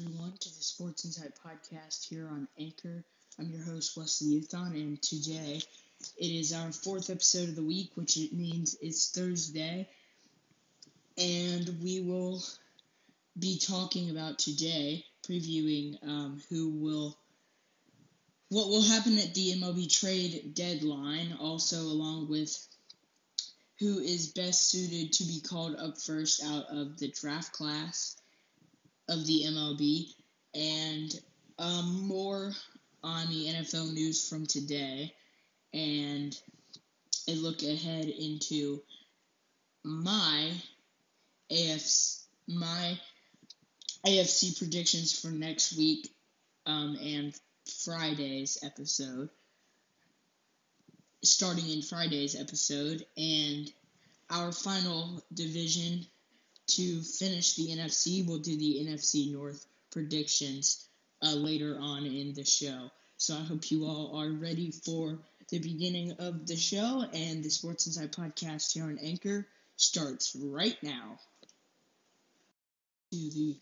everyone to the Sports Insight Podcast here on Anchor. I'm your host, Wesley Uthon, and today it is our fourth episode of the week, which it means it's Thursday, and we will be talking about today, previewing what will happen at the MLB trade deadline, also along with who is best suited to be called up first out of the draft class of the MLB, and more on the NFL news from today, and a look ahead into my AFC predictions for next week and Friday's episode, starting in Friday's episode, and our final division to finish the NFC. We'll do the NFC North predictions later on in the show. So I hope you all are ready for the beginning of the show, and the Sports Insight Podcast here on Anchor starts right now. To the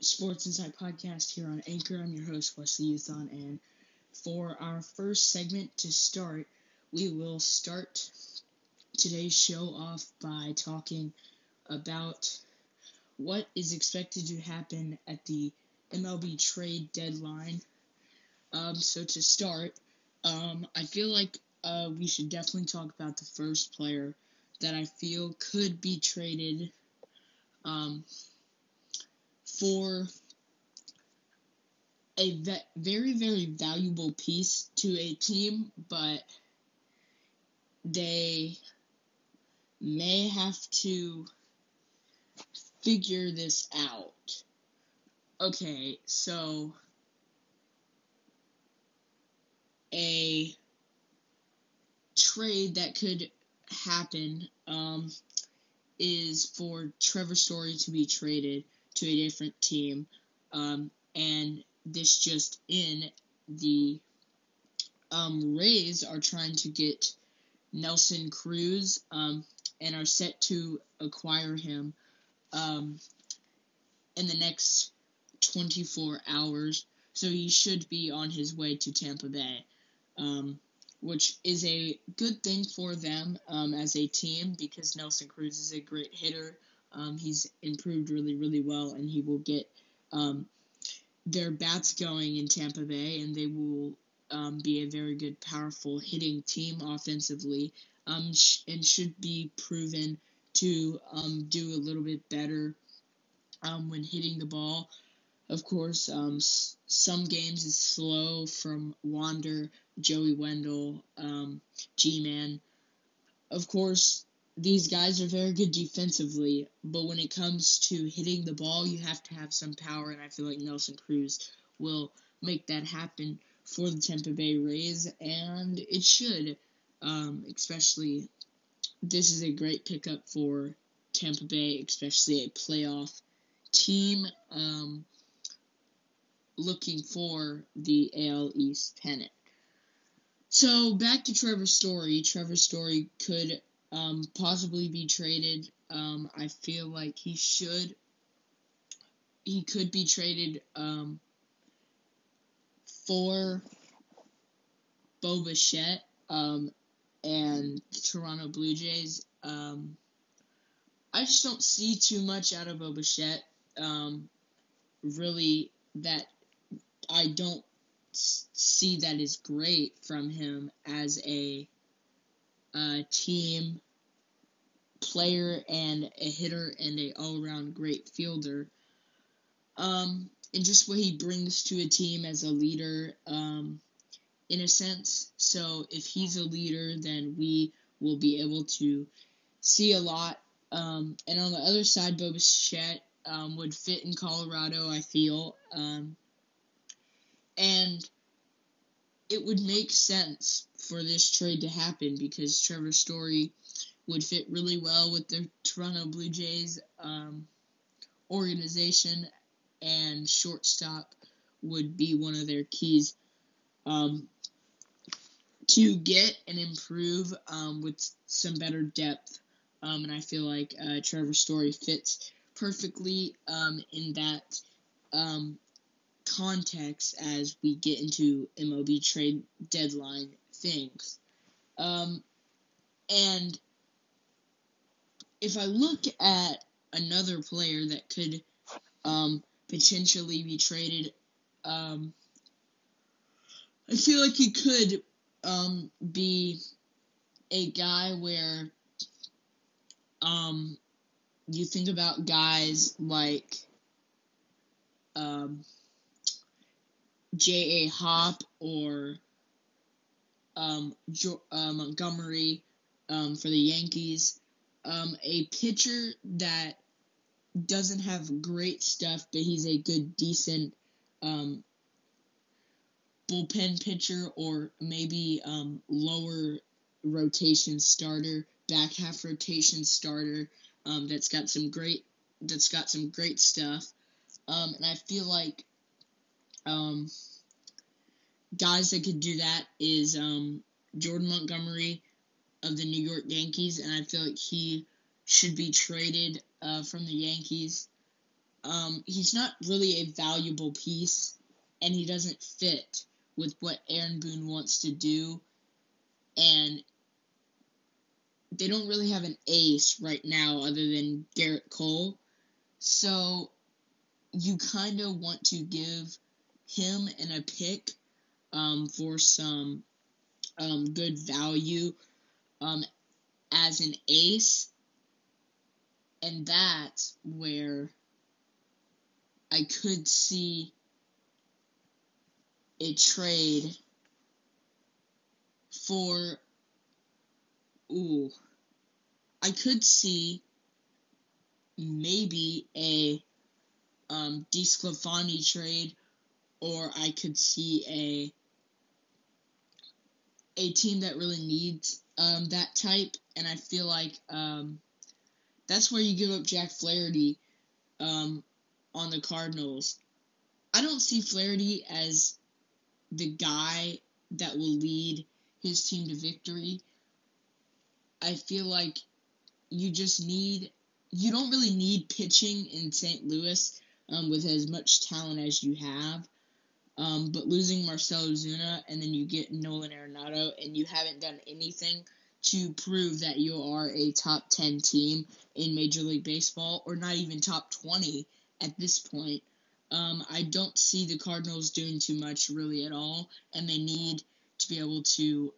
Sports Insight Podcast here on Anchor, I'm your host, Wesley Uthon, and for our first segment to start, we will start today's show off by talking about what is expected to happen at the MLB trade deadline. So to start, I feel like we should definitely talk about the first player that I feel could be traded for a very, very valuable piece to a team, but they may have to figure this out. Okay, so a trade that could happen is for Trevor Story to be traded to a different team, and this just in, the Rays are trying to get Nelson Cruz and are set to acquire him in the next 24 hours, so he should be on his way to Tampa Bay, which is a good thing for them as a team, because Nelson Cruz is a great hitter. He's improved really, really well, and he will get their bats going in Tampa Bay, and they will be a very good, powerful hitting team offensively, and should be proven to do a little bit better when hitting the ball. Of course, some games is slow from Wander, Joey Wendle, G-Man. Of course, these guys are very good defensively, but when it comes to hitting the ball, you have to have some power, and I feel like Nelson Cruz will make that happen for the Tampa Bay Rays, and it should, especially this is a great pickup for Tampa Bay, especially a playoff team looking for the AL East pennant. So back to Trevor Story. Trevor Story could possibly be traded. I feel like he could be traded for Bo Bichette and the Toronto Blue Jays. I just don't see too much out of Bo Bichette, really, that I don't see that is great from him as a team player and a hitter and a all-around great fielder, and just what he brings to a team as a leader, in a sense. So if he's a leader, then we will be able to see a lot. And on the other side, Bo Bichette would fit in Colorado, I feel, and it would make sense for this trade to happen, because Trevor Story would fit really well with the Toronto Blue Jays organization, and shortstop would be one of their keys to get and improve with some better depth, and I feel like Trevor Story fits perfectly in that context as we get into MLB trade deadline things. And if I look at another player that could potentially be traded, I feel like he could be a guy where you think about guys like J.A. Hopp or Montgomery for the Yankees, a pitcher that doesn't have great stuff, but he's a good, decent bullpen pitcher or maybe lower rotation starter, back half rotation starter that's got some great stuff, and I feel like guys that could do that is Jordan Montgomery of the New York Yankees, and I feel like he should be traded from the Yankees. He's not really a valuable piece, and he doesn't fit with what Aaron Boone wants to do, and they don't really have an ace right now other than Garrett Cole, so you kind of want to give him and a pick for some good value as an ace, and that's where I could see a trade for, I could see maybe a DeSclafani trade, or I could see a team that really needs that type, and I feel like that's where you give up Jack Flaherty on the Cardinals. I don't see Flaherty as the guy that will lead his team to victory. I feel like you don't really need pitching in St. Louis with as much talent as you have. But losing Marcell Ozuna, and then you get Nolan Arenado, and you haven't done anything to prove that you are a top 10 team in Major League Baseball, or not even top 20 at this point. I don't see the Cardinals doing too much really at all, and they need to be able to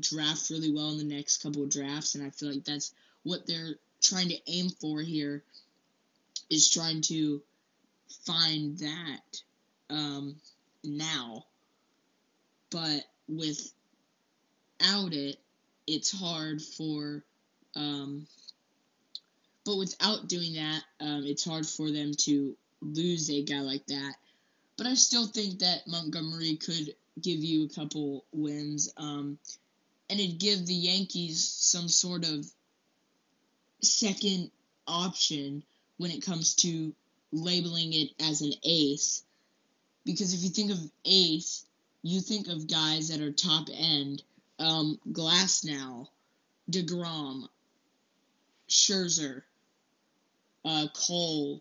draft really well in the next couple of drafts, and I feel like that's what they're trying to aim for here, is trying to find that now. But without doing that, it's hard for them to lose a guy like that. But I still think that Montgomery could give you a couple wins, and it'd give the Yankees some sort of second option when it comes to labeling it as an ace, because if you think of ace, you think of guys that are top end, Glasnow, DeGrom, Scherzer, Cole,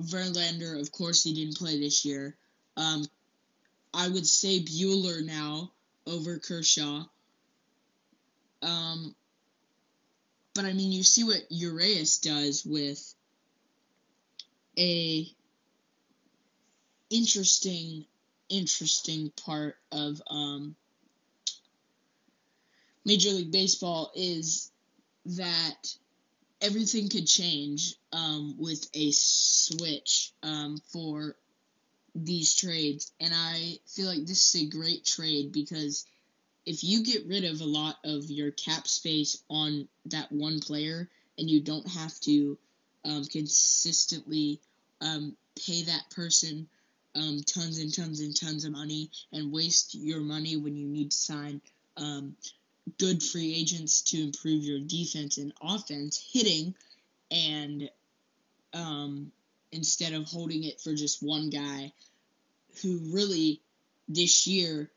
Verlander, of course he didn't play this year, I would say Bueller now over Kershaw. But, I mean, you see what Urias does with a interesting part of Major League Baseball is that everything could change with a switch for these trades, and I feel like this is a great trade, because if you get rid of a lot of your cap space on that one player, and you don't have to consistently pay that person tons and tons and tons of money, and waste your money when you need to sign good free agents to improve your defense and offense, hitting, and instead of holding it for just one guy who really this year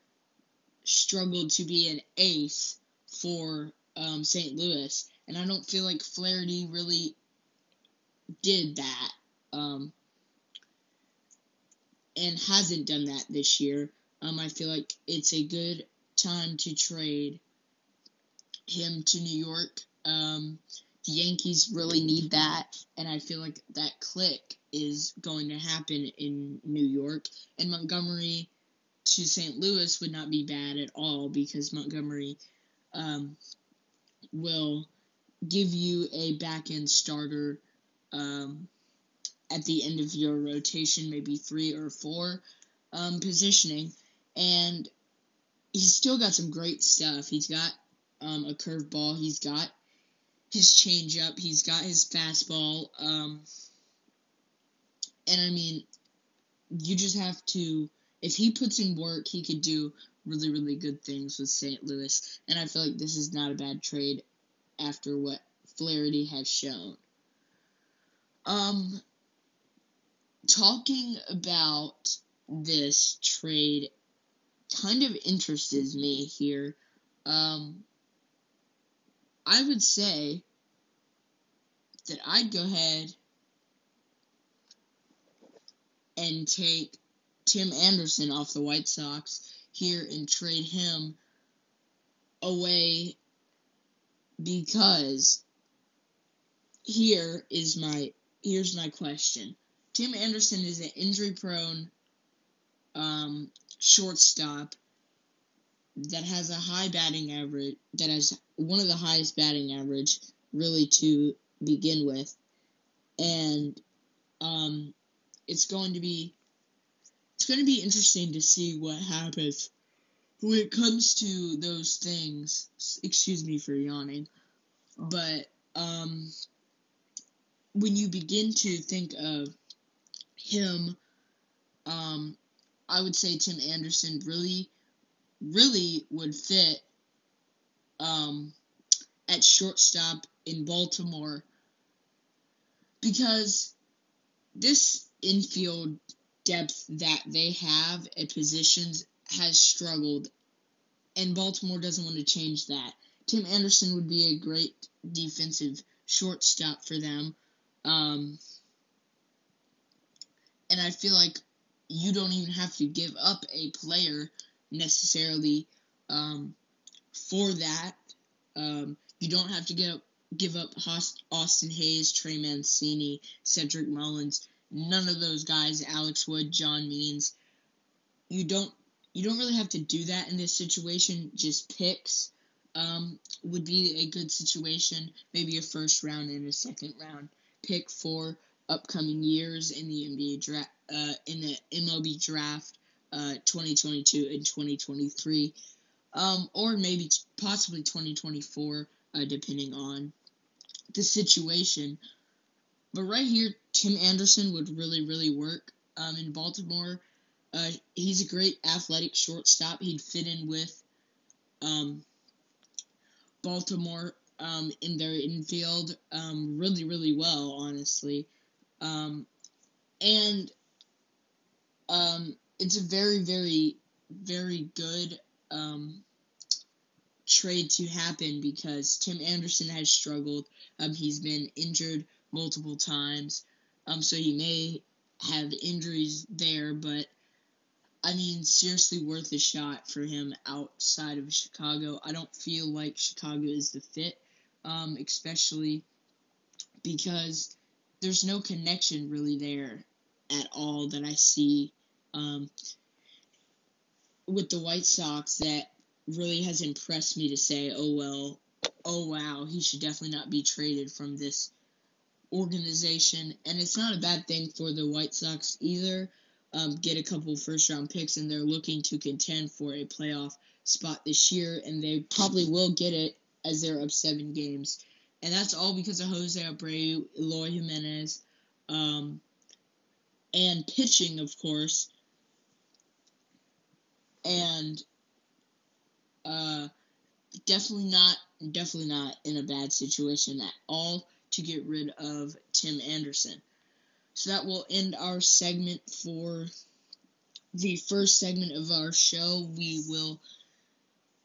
struggled to be an ace for St. Louis. And I don't feel like Flaherty really did that. and hasn't done that this year, I feel like it's a good time to trade him to New York. The Yankees really need that, and I feel like that click is going to happen in New York. And Montgomery to St. Louis would not be bad at all, because Montgomery will give you a back-end starter at the end of your rotation, maybe 3 or 4 positioning. And he's still got some great stuff. He's got a curveball. He's got his changeup. He's got his fastball. And, I mean, you just have to – if he puts in work, he could do really, really good things with St. Louis. And I feel like this is not a bad trade after what Flaherty has shown. Talking about this trade kind of interested me here. I would say that I'd go ahead and take Tim Anderson off the White Sox here and trade him away, because here's my question. Tim Anderson is an injury-prone shortstop that has a high batting average, that has one of the highest batting average, really, to begin with. And it's going to be interesting to see what happens when it comes to those things. Excuse me for yawning. But when you begin to think of him, I would say Tim Anderson really would fit at shortstop in Baltimore, because this infield depth that they have at positions has struggled, and Baltimore doesn't want to change that. Tim Anderson would be a great defensive shortstop for them, and I feel like you don't even have to give up a player necessarily for that. You don't have to give up Austin Hayes, Trey Mancini, Cedric Mullins, none of those guys, Alex Wood, John Means. You don't really have to do that in this situation. Just picks would be a good situation, maybe a first round and a second round pick for upcoming years in the NBA draft, in the MLB draft, 2022 and 2023, or maybe possibly 2024, depending on the situation. But right here, Tim Anderson would really work in Baltimore. He's a great athletic shortstop. He'd fit in with Baltimore in their infield really well, honestly. And it's a very good trade to happen, because Tim Anderson has struggled. He's been injured multiple times, so he may have injuries there, but, I mean, seriously worth a shot for him outside of Chicago. I don't feel like Chicago is the fit, especially because there's no connection really there at all that I see with the White Sox that really has impressed me to say, oh wow, he should definitely not be traded from this organization. And it's not a bad thing for the White Sox either. Get a couple first-round picks, and they're looking to contend for a playoff spot this year, and they probably will get it as they're up 7 games. And that's all because of Jose Abreu, Eloy Jimenez, and pitching, of course. And definitely not in a bad situation at all to get rid of Tim Anderson. So that will end our segment for the first segment of our show. We will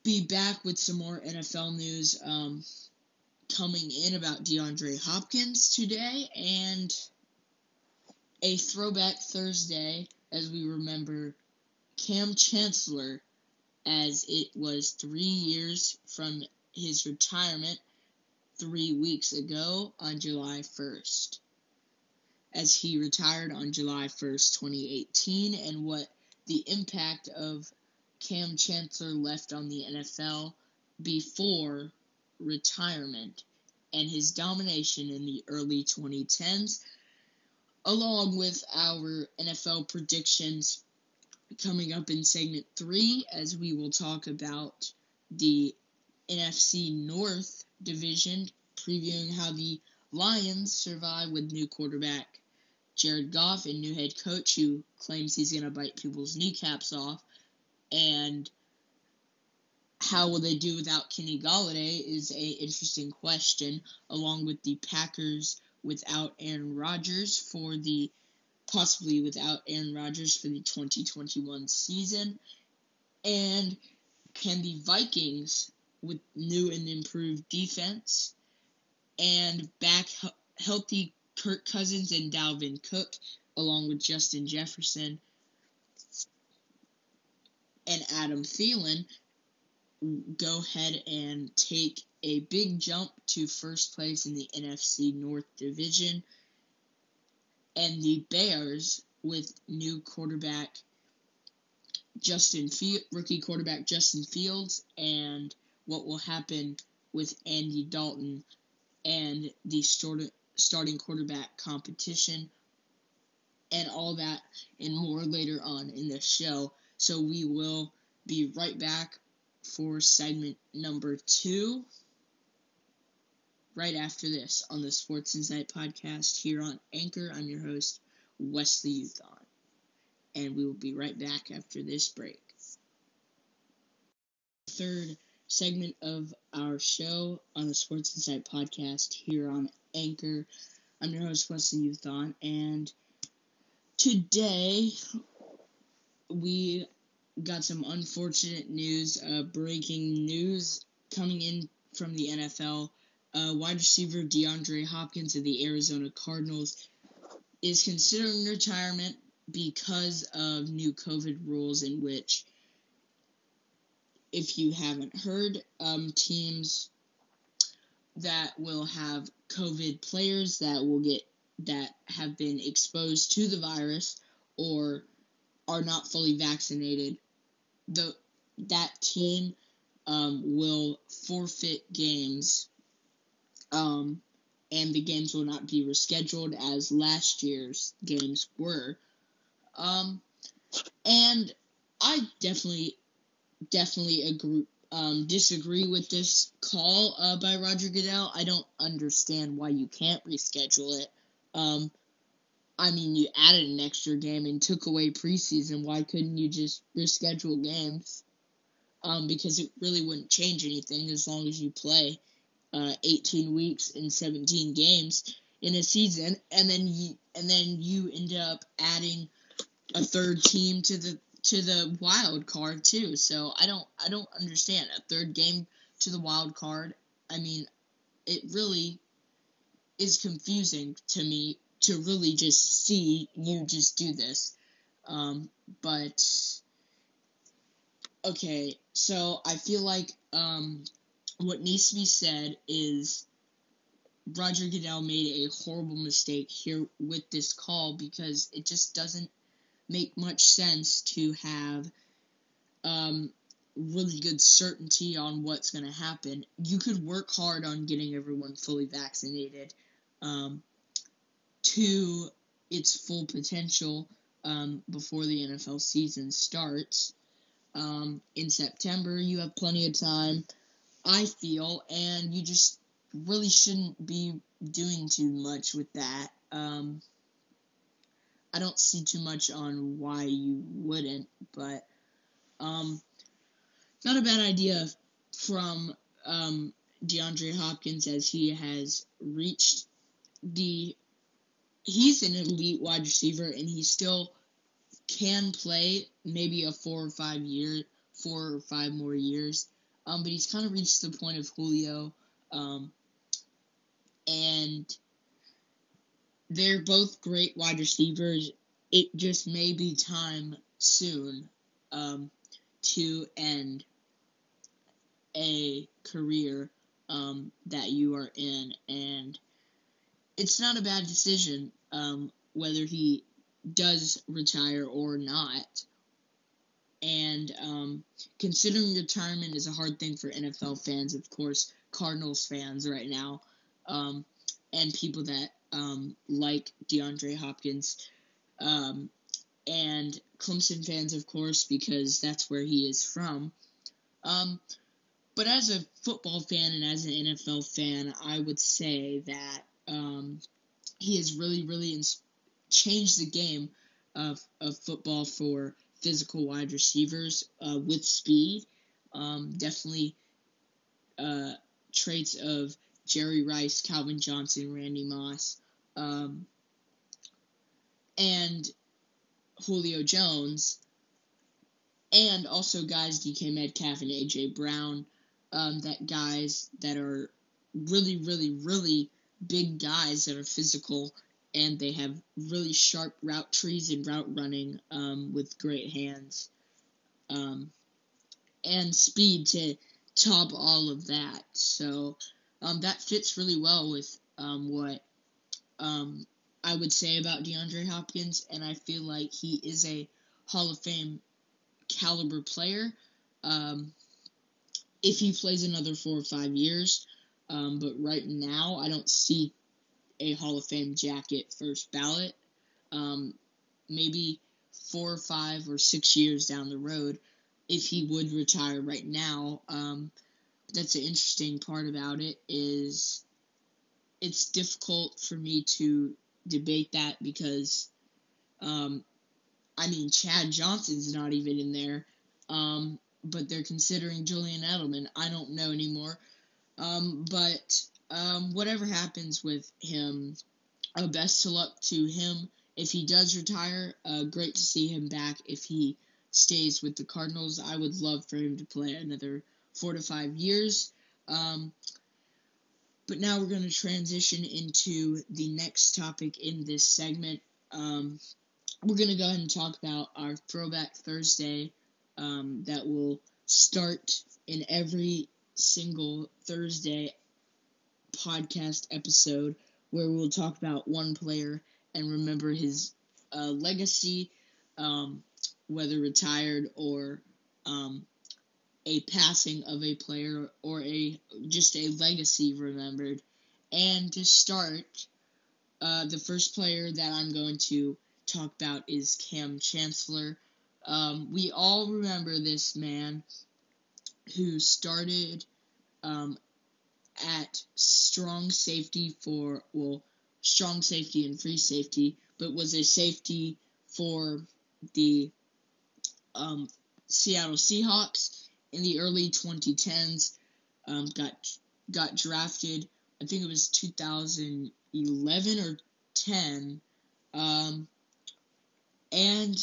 be back with some more NFL news coming in about DeAndre Hopkins today, and a Throwback Thursday as we remember Kam Chancellor, as it was 3 years from his retirement 3 weeks ago on July 1st, as he retired on July 1st, 2018, and what the impact of Kam Chancellor left on the NFL before retirement and his domination in the early 2010s, along with our NFL predictions coming up in segment 3, as we will talk about the NFC North division, previewing how the Lions survive with new quarterback Jared Goff and new head coach who claims he's going to bite people's kneecaps off, and how will they do without Kenny Golladay is an interesting question, along with the Packers without Aaron Rodgers for the possibly without Aaron Rodgers for the 2021 season, and can the Vikings, with new and improved defense, and back healthy Kirk Cousins and Dalvin Cook, along with Justin Jefferson and Adam Thielen, go ahead and take a big jump to first place in the NFC North division, and the Bears, with new quarterback rookie quarterback Justin Fields, and what will happen with Andy Dalton and the starting quarterback competition, and all that and more later on in the show. So we will be right back for segment number 2 right after this on the Sports Insight Podcast here on Anchor. I'm your host, Wesley Uthon, and we will be right back after this break. Third segment of our show on the Sports Insight Podcast here on Anchor. I'm your host, Wesley Uthon, and today we got some unfortunate news, breaking news coming in from the NFL. Wide receiver DeAndre Hopkins of the Arizona Cardinals is considering retirement because of new COVID rules, in which, if you haven't heard, teams that will have COVID players that have been exposed to the virus or are not fully vaccinated, that team will forfeit games. And the games will not be rescheduled as last year's games were. And I definitely agree, disagree with this call by Roger Goodell. I don't understand why you can't reschedule it. I mean, you added an extra game and took away preseason. Why couldn't you just reschedule games? Because it really wouldn't change anything as long as you play 18 weeks and 17 games in a season, and then you end up adding a third team to the wild card too. So I don't understand a third game to the wild card. I mean, it really is confusing to me to really just see you just do this. But okay, so I feel like what needs to be said is Roger Goodell made a horrible mistake here with this call, because it just doesn't make much sense to have really good certainty on what's going to happen. You could work hard on getting everyone fully vaccinated to its full potential before the NFL season starts. In September, you have plenty of time, I feel, and you just really shouldn't be doing too much with that. I don't see too much on why you wouldn't, but not a bad idea from DeAndre Hopkins, as he has reached he's an elite wide receiver, and he still can play maybe 4 or 5 more years. But he's kind of reached the point of Julio, and they're both great wide receivers it just may be time soon to end a career that you are in, and it's not a bad decision whether he does retire or not. And considering retirement is a hard thing for NFL fans, of course, Cardinals fans right now, and people that like DeAndre Hopkins, and Clemson fans, of course, because that's where he is from. But as a football fan and as an NFL fan, I would say that he has really changed the game of football for physical wide receivers with speed. Definitely traits of Jerry Rice, Calvin Johnson, Randy Moss, and Julio Jones, and also guys DK Metcalf and AJ Brown, that guys that are really big guys that are physical, and they have really sharp route trees and route running with great hands, and speed to top all of that. So that fits really well with what I would say about DeAndre Hopkins, and I feel like he is a Hall of Fame caliber player if he plays another 4 or 5 years. But right now, I don't see a Hall of Fame jacket first ballot. Maybe 4 or 5 or 6 years down the road, if he would retire right now. That's the interesting part about it, is it's difficult for me to debate that because, I mean, Chad Johnson's not even in there, but they're considering Julian Edelman. I don't know anymore. Whatever happens with him, best of luck to him if he does retire. Great to see him back if he stays with the Cardinals. I would love for him to play another 4 to 5 years. But now we're going to transition into the next topic in this segment. We're going to go ahead and talk about our Throwback Thursday that will start in every single Thursday podcast episode, where we'll talk about one player and remember his legacy, whether retired or a passing of a player or just a legacy remembered. And to start, the first player that I'm going to talk about is Kam Chancellor. We all remember this man who started at strong safety strong safety and free safety, but was a safety for the Seattle Seahawks in the early 2010s. Got drafted, I think it was 2011 or 10, and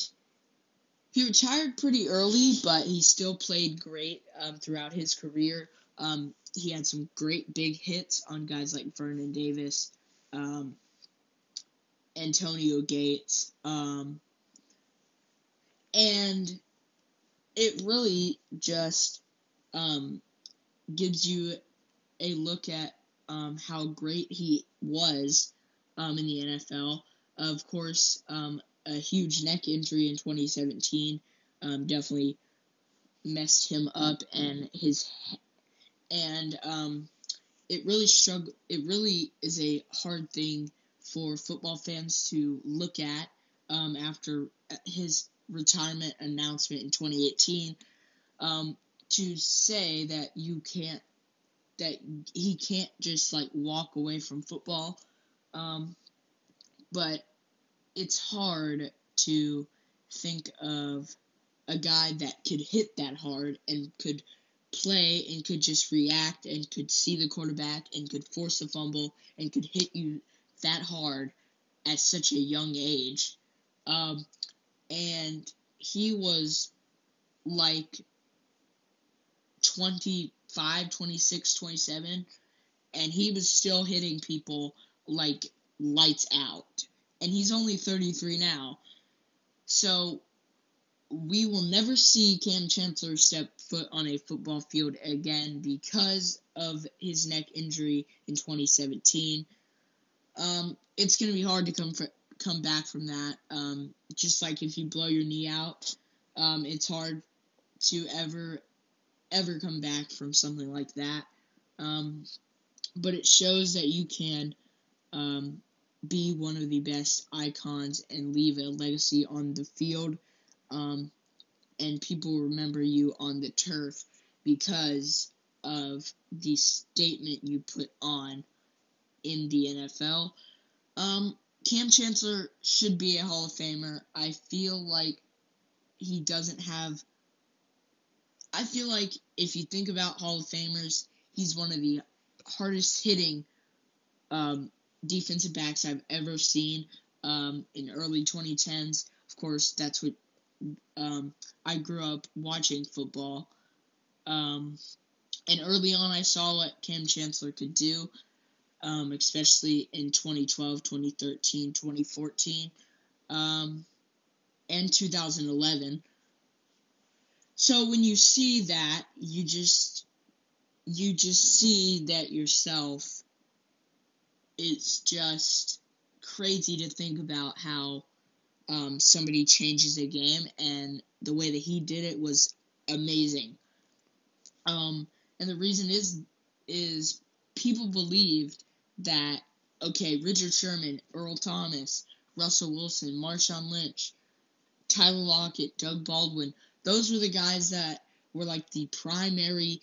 he retired pretty early, but he still played great throughout his career. He had some great big hits on guys like Vernon Davis, Antonio Gates, and it really just gives you a look at how great he was in the NFL. Of course, a huge neck injury in 2017 definitely messed him up, and it really is a hard thing for football fans to look at after his retirement announcement in 2018, to say that he can't just walk away from football, but it's hard to think of a guy that could hit that hard and could play and could just react and could see the quarterback and could force a fumble and could hit you that hard at such a young age. And he was 25, 26, 27, and he was still hitting people lights out. And he's only 33 now. So we will never see Kam Chancellor step foot on a football field again because of his neck injury in 2017. It's going to be hard to come back from that. Just like if you blow your knee out, it's hard to ever come back from something like that. But it shows that you can be one of the best icons and leave a legacy on the field. And people remember you on the turf because of the statement you put on in the NFL. Kam Chancellor should be a Hall of Famer. I feel like if you think about Hall of Famers, he's one of the hardest hitting defensive backs I've ever seen in early 2010s. Of course, that's what I grew up watching football. And early on, I saw what Kam Chancellor could do, especially in 2012, 2013, 2014, and 2011. So when you see that, you just see that yourself. It's just crazy to think about how somebody changes a game, and the way that he did it was amazing. And the reason is people believed that, okay, Richard Sherman, Earl Thomas, Russell Wilson, Marshawn Lynch, Tyler Lockett, Doug Baldwin, those were the guys that were like the primary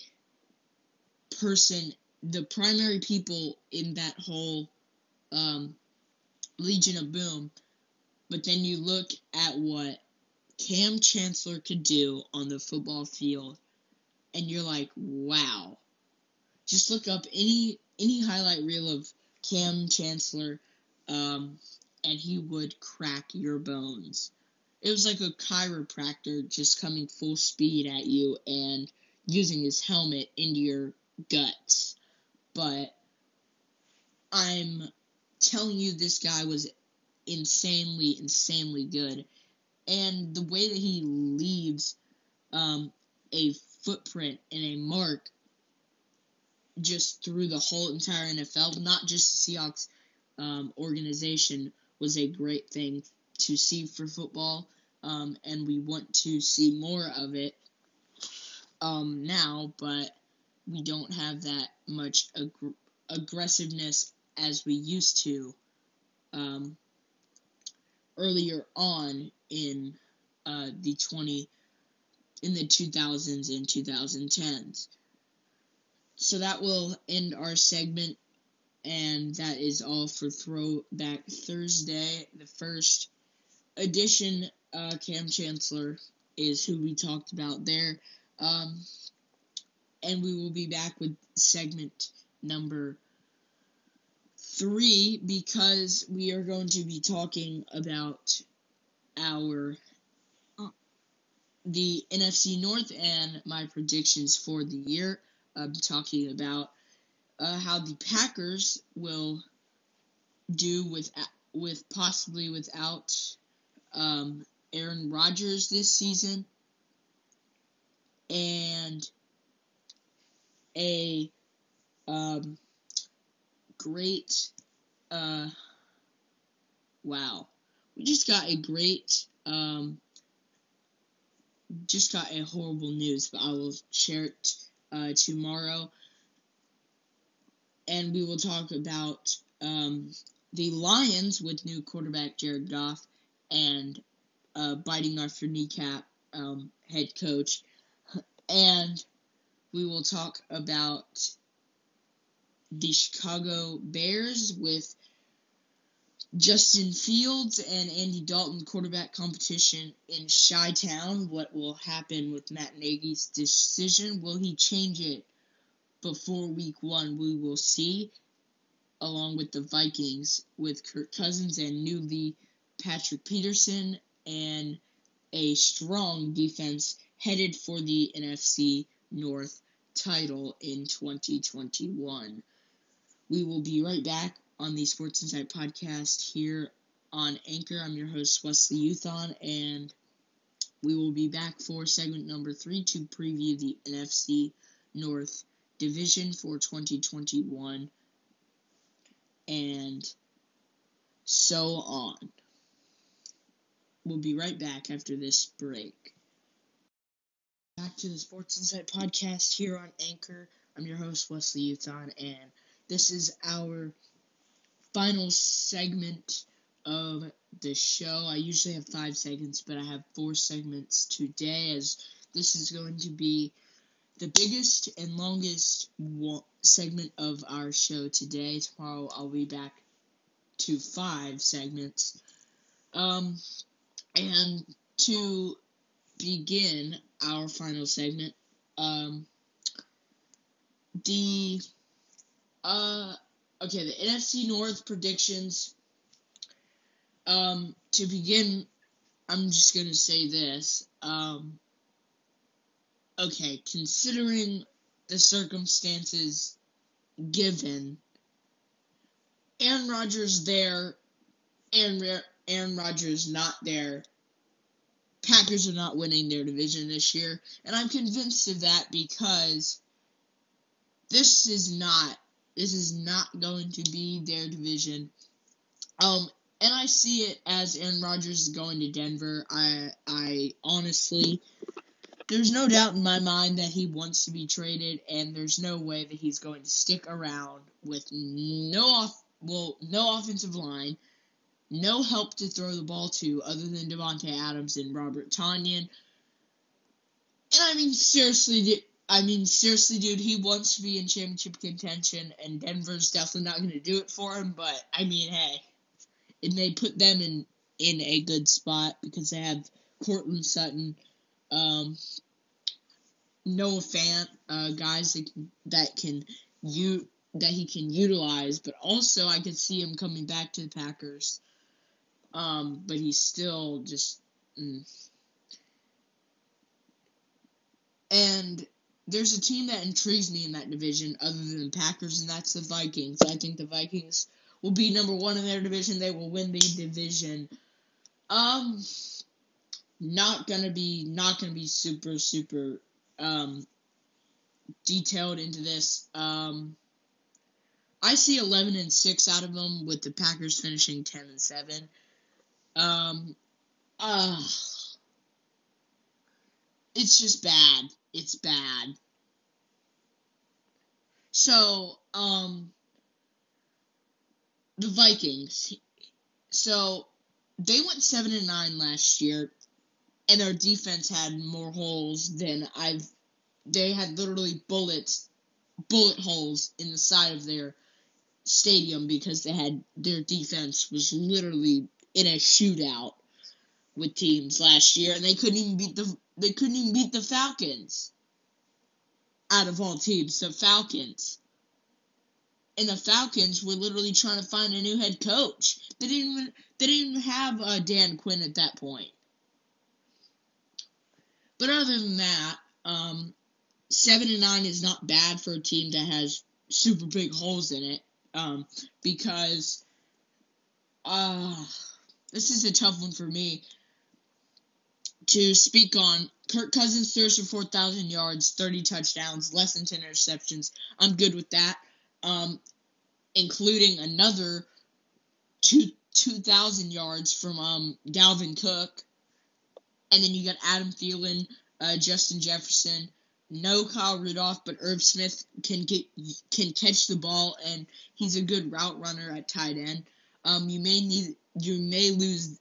people in that whole Legion of Boom. But then you look at what Kam Chancellor could do on the football field, and you're like, wow. Just look up any highlight reel of Kam Chancellor, and he would crack your bones. It was like a chiropractor just coming full speed at you and using his helmet into your guts. But I'm telling you, this guy was insanely good, and the way that he leaves a footprint and a mark just through the whole entire NFL, not just the Seahawks organization, was a great thing to see for football, and we want to see more of it now, but we don't have that much aggressiveness as we used to earlier on in the 2000s and 2010s. So that will end our segment, and that is all for Throwback Thursday. The first edition, Kam Chancellor is who we talked about there. And we will be back with segment number 3, because we are going to be talking about the NFC North and my predictions for the year. I'm talking about how the Packers will do with possibly without Aaron Rodgers this season, and a great, we just got a horrible news, but I will share it tomorrow, and we will talk about the Lions with new quarterback Jared Goff and biting off your kneecap head coach, and we will talk about the Chicago Bears with Justin Fields and Andy Dalton quarterback competition in Chi-Town. What will happen with Matt Nagy's decision? Will he change it before week 1? We will see, along with the Vikings with Kirk Cousins and newly Patrick Peterson, and a strong defense headed for the NFC North title in 2021. We will be right back on the Sports Insight Podcast here on Anchor. I'm your host, Wesley Uthon, and we will be back for segment number 3 to preview the NFC North Division for 2021 and so on. We'll be right back after this break. Back to the Sports Insight Podcast here on Anchor. I'm your host, Wesley Uthon, and this is our final segment of the show. I usually have 5 segments, but I have 4 segments today, as this is going to be the biggest and longest segment of our show today. Tomorrow I'll be back to 5 segments. And to begin our final segment, the NFC North predictions. To begin, I'm just going to say this. Considering the circumstances given, Aaron Rodgers there, Aaron Rodgers not there, Packers are not winning their division this year, and I'm convinced of that because this is not going to be their division. And I see it as Aaron Rodgers going to Denver. I honestly, there's no doubt in my mind that he wants to be traded, and there's no way that he's going to stick around with no offensive line, no help to throw the ball to other than Devontae Adams and Robert Tonyan. And seriously, dude, he wants to be in championship contention, and Denver's definitely not going to do it for him, but, hey, it may put them in a good spot because they have Courtland Sutton, Noah Fant, guys that he can utilize, but also I could see him coming back to the Packers. But he's still just... And there's a team that intrigues me in that division other than the Packers, and that's the Vikings. I think the Vikings will be number 1 in their division. They will win the division. Not gonna be super detailed into this. I see 11-6 out of them, with the Packers finishing 10-7. It's just bad. It's bad. So, the Vikings. So, they went 7-9 last year, and their defense had more holes than they had literally bullet holes in the side of their stadium because their defense was literally in a shootout with teams last year, and they couldn't even beat the Falcons. Out of all teams, the Falcons. And the Falcons were literally trying to find a new head coach. They didn't even have Dan Quinn at that point. But other than that, 7-9 is not bad for a team that has super big holes in it. Because this is a tough one for me to speak on. Kirk Cousins throws for 4,000 yards, 30 touchdowns, less than 10 interceptions. I'm good with that, including another 2,000 yards from Dalvin Cook. And then you got Adam Thielen, Justin Jefferson, no Kyle Rudolph, but Irv Smith can catch the ball, and he's a good route runner at tight end. You may lose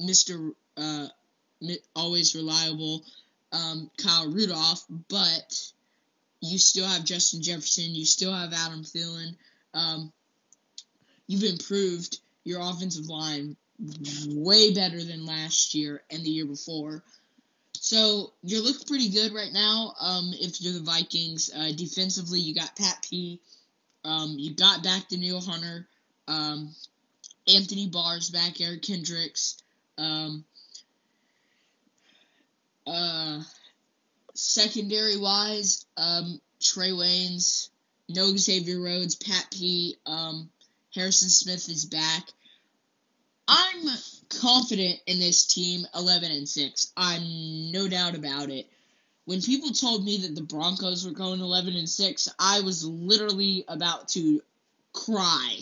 Mr. Always reliable Kyle Rudolph, but you still have Justin Jefferson, you still have Adam Thielen. You've improved your offensive line way better than last year and the year before. So you look pretty good right now if you're the Vikings. Defensively, you got Pat P. You got back Danielle Hunter. Anthony Barr's back, Eric Kendricks. Secondary-wise, Trey Waynes, no Xavier Rhodes, Pat P. Harrison Smith is back. I'm confident in this team, 11-6. I'm no doubt about it. When people told me that the Broncos were going 11-6, I was literally about to cry.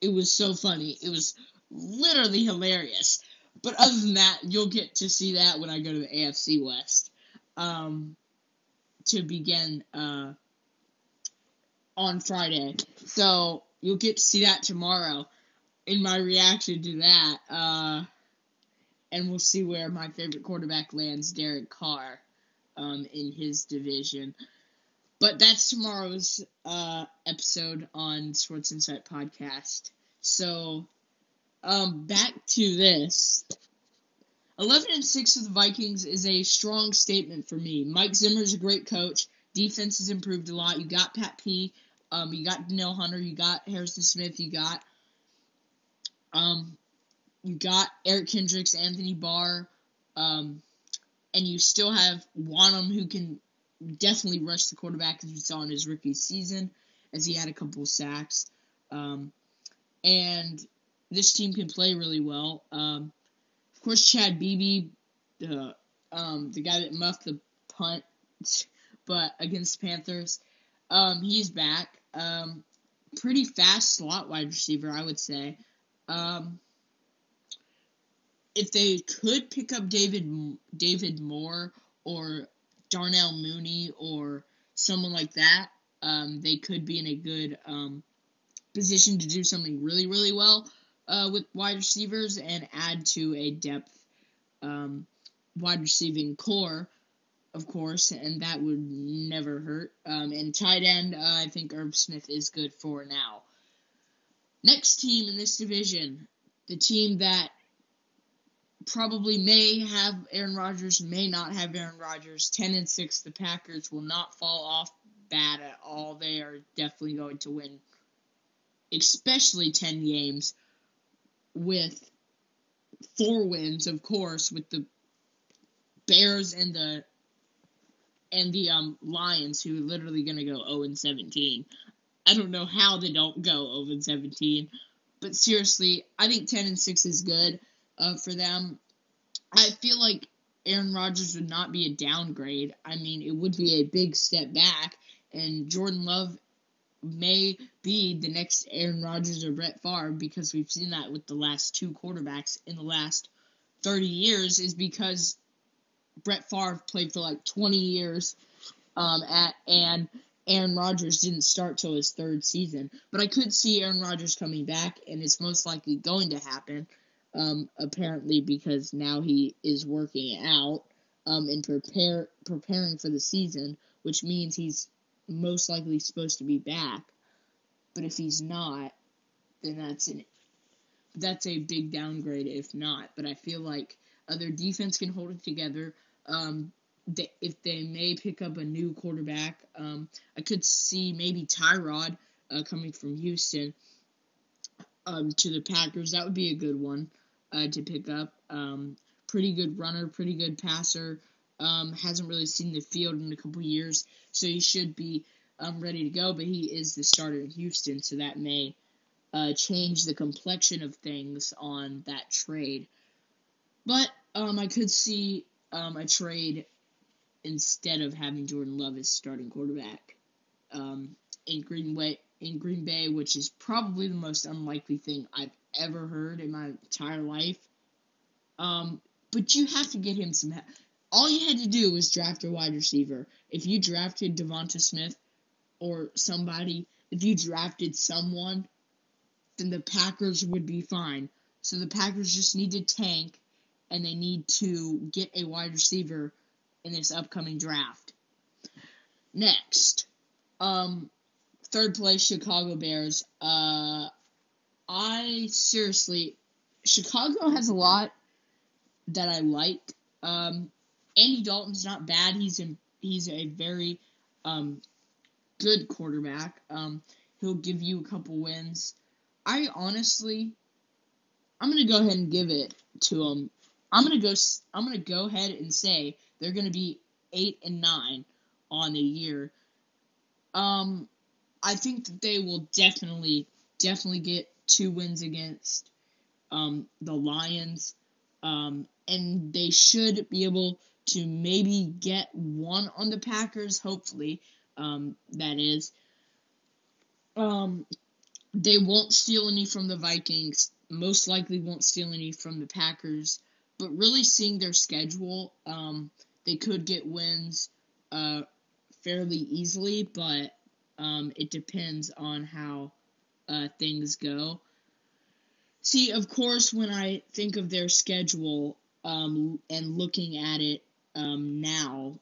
It was so funny. It was literally hilarious. But other than that, you'll get to see that when I go to the AFC West to begin on Friday. So you'll get to see that tomorrow in my reaction to that. And we'll see where my favorite quarterback lands, Derek Carr, in his division. But that's tomorrow's episode on Sports Insight Podcast. So back to this. 11-6 of the Vikings is a strong statement for me. Mike Zimmer's a great coach. Defense has improved a lot. You got Pat P. You got Danielle Hunter. You got Harrison Smith. You got Eric Kendricks, Anthony Barr, and you still have Wanham, who can definitely rush the quarterback, as we saw in his rookie season, as he had a couple sacks. And this team can play really well. Of course, Chad Beebe, the guy that muffed the punt, but against the Panthers, he's back. Pretty fast slot wide receiver, I would say. If they could pick up David Moore or Darnell Mooney or someone like that, they could be in a good position to do something really, really well with wide receivers and add to a depth wide receiving core, of course, and that would never hurt. And tight end, I think Herb Smith is good for now. Next team in this division, the team that probably may have Aaron Rodgers, may not have Aaron Rodgers, 10-6, the Packers will not fall off bad at all. They are definitely going to win, especially 10 games, with 4 wins, of course, with the Bears and the Lions, who are literally going to go 0-17. I don't know how they don't go 0-17, but seriously, I think 10-6 is good for them. I feel like Aaron Rodgers would not be a downgrade. I mean, it would be a big step back, and Jordan Love may be the next Aaron Rodgers or Brett Favre, because we've seen that with the last 2 quarterbacks in the last 30 years, is because Brett Favre played for like 20 years and Aaron Rodgers didn't start till his 3rd season. But I could see Aaron Rodgers coming back, and it's most likely going to happen, apparently, because now he is working out and preparing for the season, which means he's most likely supposed to be back. But if he's not, then that's a big downgrade if not. But I feel like their defense can hold it together. If they may pick up a new quarterback, I could see maybe Tyrod coming from Houston to the Packers. That would be a good one to pick up. Pretty good runner, pretty good passer. Hasn't really seen the field in a couple years, so he should be ready to go. But he is the starter in Houston, so that may change the complexion of things on that trade. But I could see a trade instead of having Jordan Love as starting quarterback in Green Bay, which is probably the most unlikely thing I've ever heard in my entire life. But you have to get him some help. All you had to do was draft a wide receiver. If you drafted Devonta Smith or somebody, if you drafted someone, then the Packers would be fine. So the Packers just need to tank, and they need to get a wide receiver in this upcoming draft. Next, third place, Chicago Bears. Chicago has a lot that I like. Andy Dalton's not bad. He's a very good quarterback. He'll give you a couple wins. I'm gonna go ahead and give it to him. I'm gonna go ahead and say they're gonna be 8-9 on the year. I think that they will definitely get 2 wins against the Lions, and they should be able to maybe get one on the Packers, hopefully, that is. They won't steal any from the Vikings, most likely won't steal any from the Packers, but really seeing their schedule, they could get wins fairly easily, but it depends on how things go. See, of course, when I think of their schedule and looking at it now,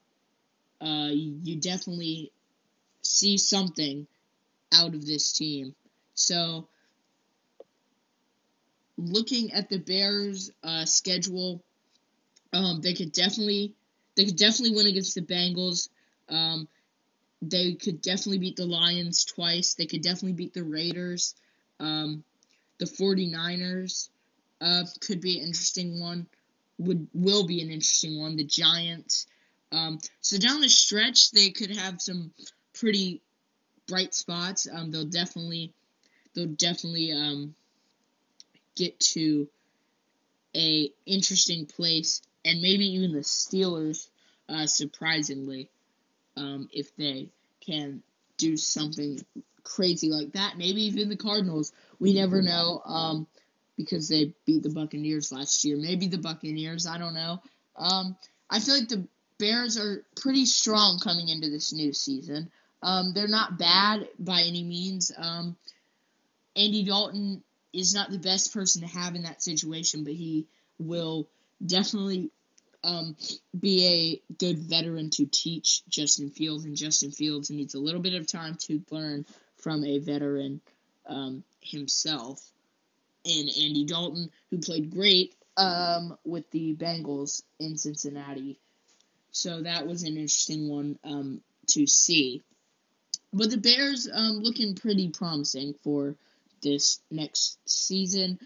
you definitely see something out of this team. So, looking at the Bears' schedule, they could definitely win against the Bengals. They could definitely beat the Lions twice. They could definitely beat the Raiders. The 49ers could be an interesting one. Will be an interesting one. The Giants. So down the stretch, they could have some pretty bright spots. They'll definitely get to a interesting place, and maybe even the Steelers, surprisingly, if they can do something crazy like that. Maybe even the Cardinals. We never know, because they beat the Buccaneers last year. Maybe the Buccaneers, I don't know. I feel like the Bears are pretty strong coming into this new season. They're not bad by any means. Andy Dalton is not the best person to have in that situation, but he will definitely be a good veteran to teach Justin Fields, and Justin Fields needs a little bit of time to learn from a veteran himself. And Andy Dalton, who played great with the Bengals in Cincinnati. So that was an interesting one to see. But the Bears looking pretty promising for this next season.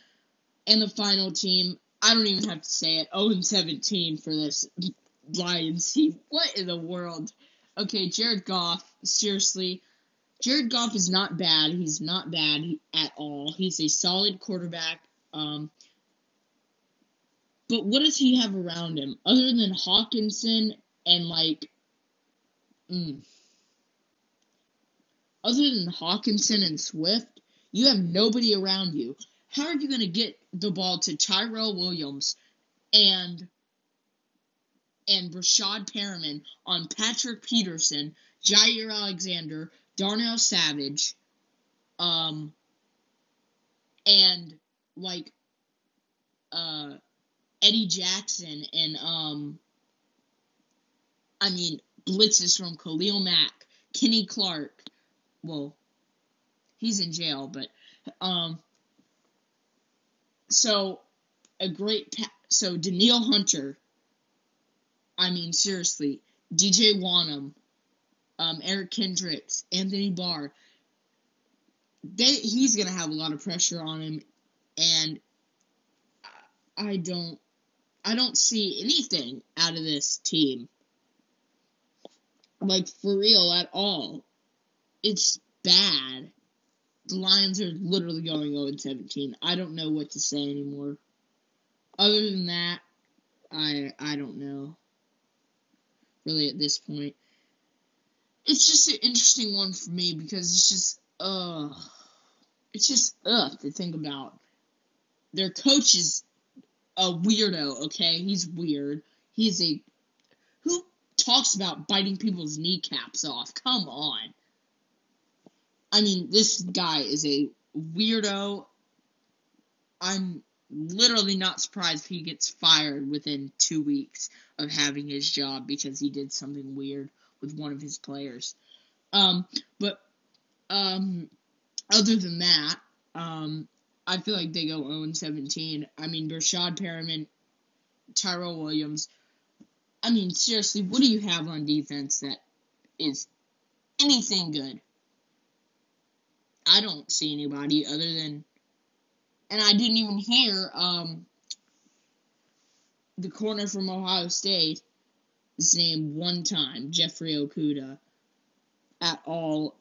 And the final team, I don't even have to say it, 0-17 for this Lions team. What in the world? Okay, Jared Goff, seriously. Jared Goff is not bad. He's not bad at all. He's a solid quarterback. But what does he have around him? Other than Hawkinson and, other than Hawkinson and Swift, you have nobody around you. How are you going to get the ball to Tyrell Williams and Rashad Perriman on Patrick Peterson, Jair Alexander, Darnell Savage, and Eddie Jackson and, blitzes from Khalil Mack, Kenny Clark. Well, he's in jail, but, so Danielle Hunter, seriously, DJ Wanham, Eric Kendricks, Anthony Barr, he's going to have a lot of pressure on him, and I don't see anything out of this team, for real at all. It's bad. The Lions are literally going 0-17. I don't know what to say anymore. Other than that, I don't know, really, at this point. It's just an interesting one for me because it's just to think about. Their coach is a weirdo, okay? He's weird. Who talks about biting people's kneecaps off? Come on. This guy is a weirdo. I'm literally not surprised if he gets fired within 2 weeks of having his job because he did something weird with one of his players. But other than that, I feel like they go 0-17. Rashad Perriman, Tyrell Williams. Seriously, what do you have on defense that is anything good? I don't see anybody other than... And I didn't even hear the corner from Ohio State, his name one time, Jeffrey Okuda, at all.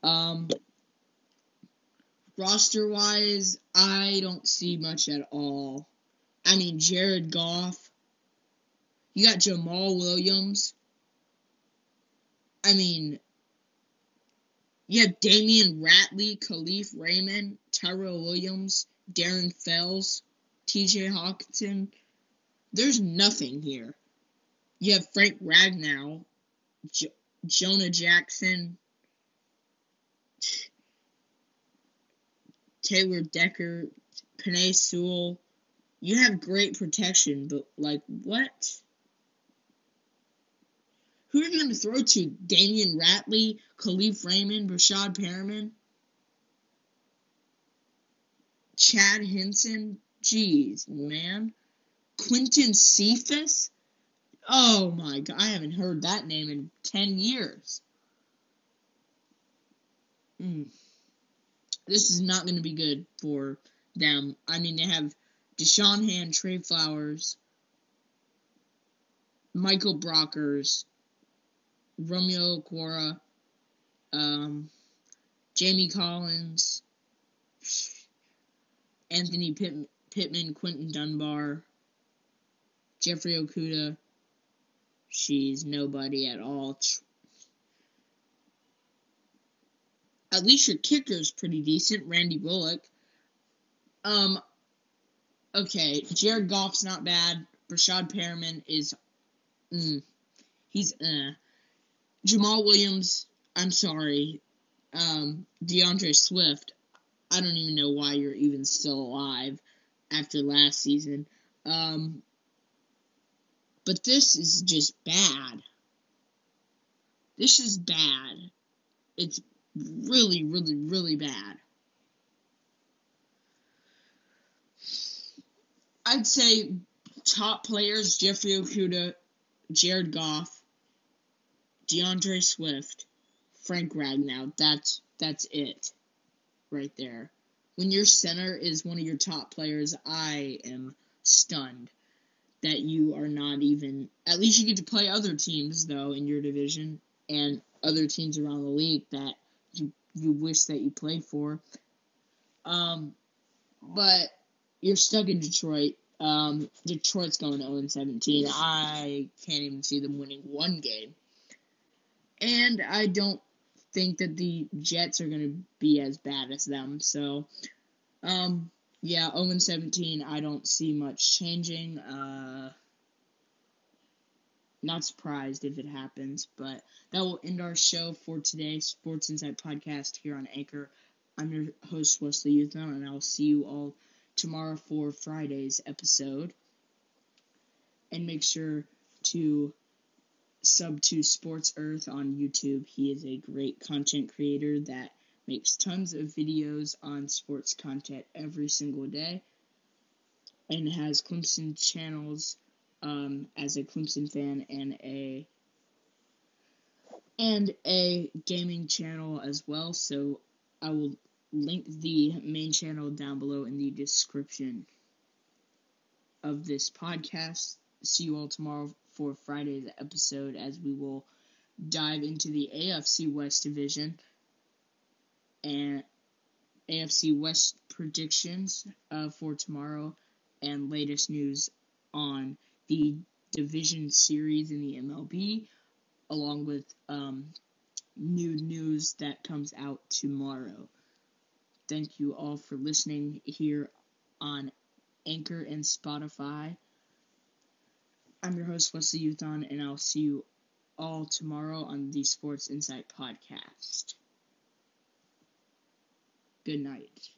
Roster-wise, I don't see much at all. I mean, Jared Goff. You got Jamal Williams. I mean, you have Damian Ratley, Khalif Raymond, Tyrell Williams, Darren Fells, TJ Hockenson. There's nothing here. You have Frank Ragnow, Jonah Jackson, Taylor Decker, Penei Sewell. You have great protection, but, like, what? Who are you going to throw to? Damian Ratley, Khalif Raymond, Brashad Perriman? Chad Henson? Jeez, man. Quinton Cephas? Oh, my God. I haven't heard that name in 10 years. This is not going to be good for them. I mean, they have Deshaun Hand, Trey Flowers, Michael Brockers, Romeo Okwara, Jamie Collins, Anthony Pittman, Quentin Dunbar, Jeffrey Okuda. She's nobody at all. At least your kicker's pretty decent, Randy Bullock. Okay, Jared Goff's not bad. Brashad Perriman is... Jamal Williams, I'm sorry. DeAndre Swift, I don't even know why you're even still alive after last season. But this is just bad. This is bad. It's really, really, really bad. I'd say top players, Jeffrey Okuda, Jared Goff, DeAndre Swift, Frank Ragnow. That's it right there. When your center is one of your top players, I am stunned that you are not even... At least you get to play other teams, though, in your division and other teams around the league that you wish that you played for. But you're stuck in Detroit. Detroit's going 0-17. I can't even see them winning one game. And I don't think that the Jets are going to be as bad as them. So, yeah, 0-17, I don't see much changing. Not surprised if it happens. But that will end our show for today, Sports Insight Podcast here on Anchor. I'm your host, Wesley Uthon, and I'll see you all tomorrow for Friday's episode. And make sure to sub to Sports Earth on YouTube. He is a great content creator that makes tons of videos on sports content every single day, and has Clemson channels as a Clemson fan and a gaming channel as well. So I will link the main channel down below in the description of this podcast. See you all tomorrow for Friday's episode, as we will dive into the AFC West division and AFC West predictions for tomorrow, and latest news on the division series in the MLB, along with new news that comes out tomorrow. Thank you all for listening here on Anchor and Spotify. I'm your host, Wesley Uthon, and I'll see you all tomorrow on the Sports Insight Podcast. Good night.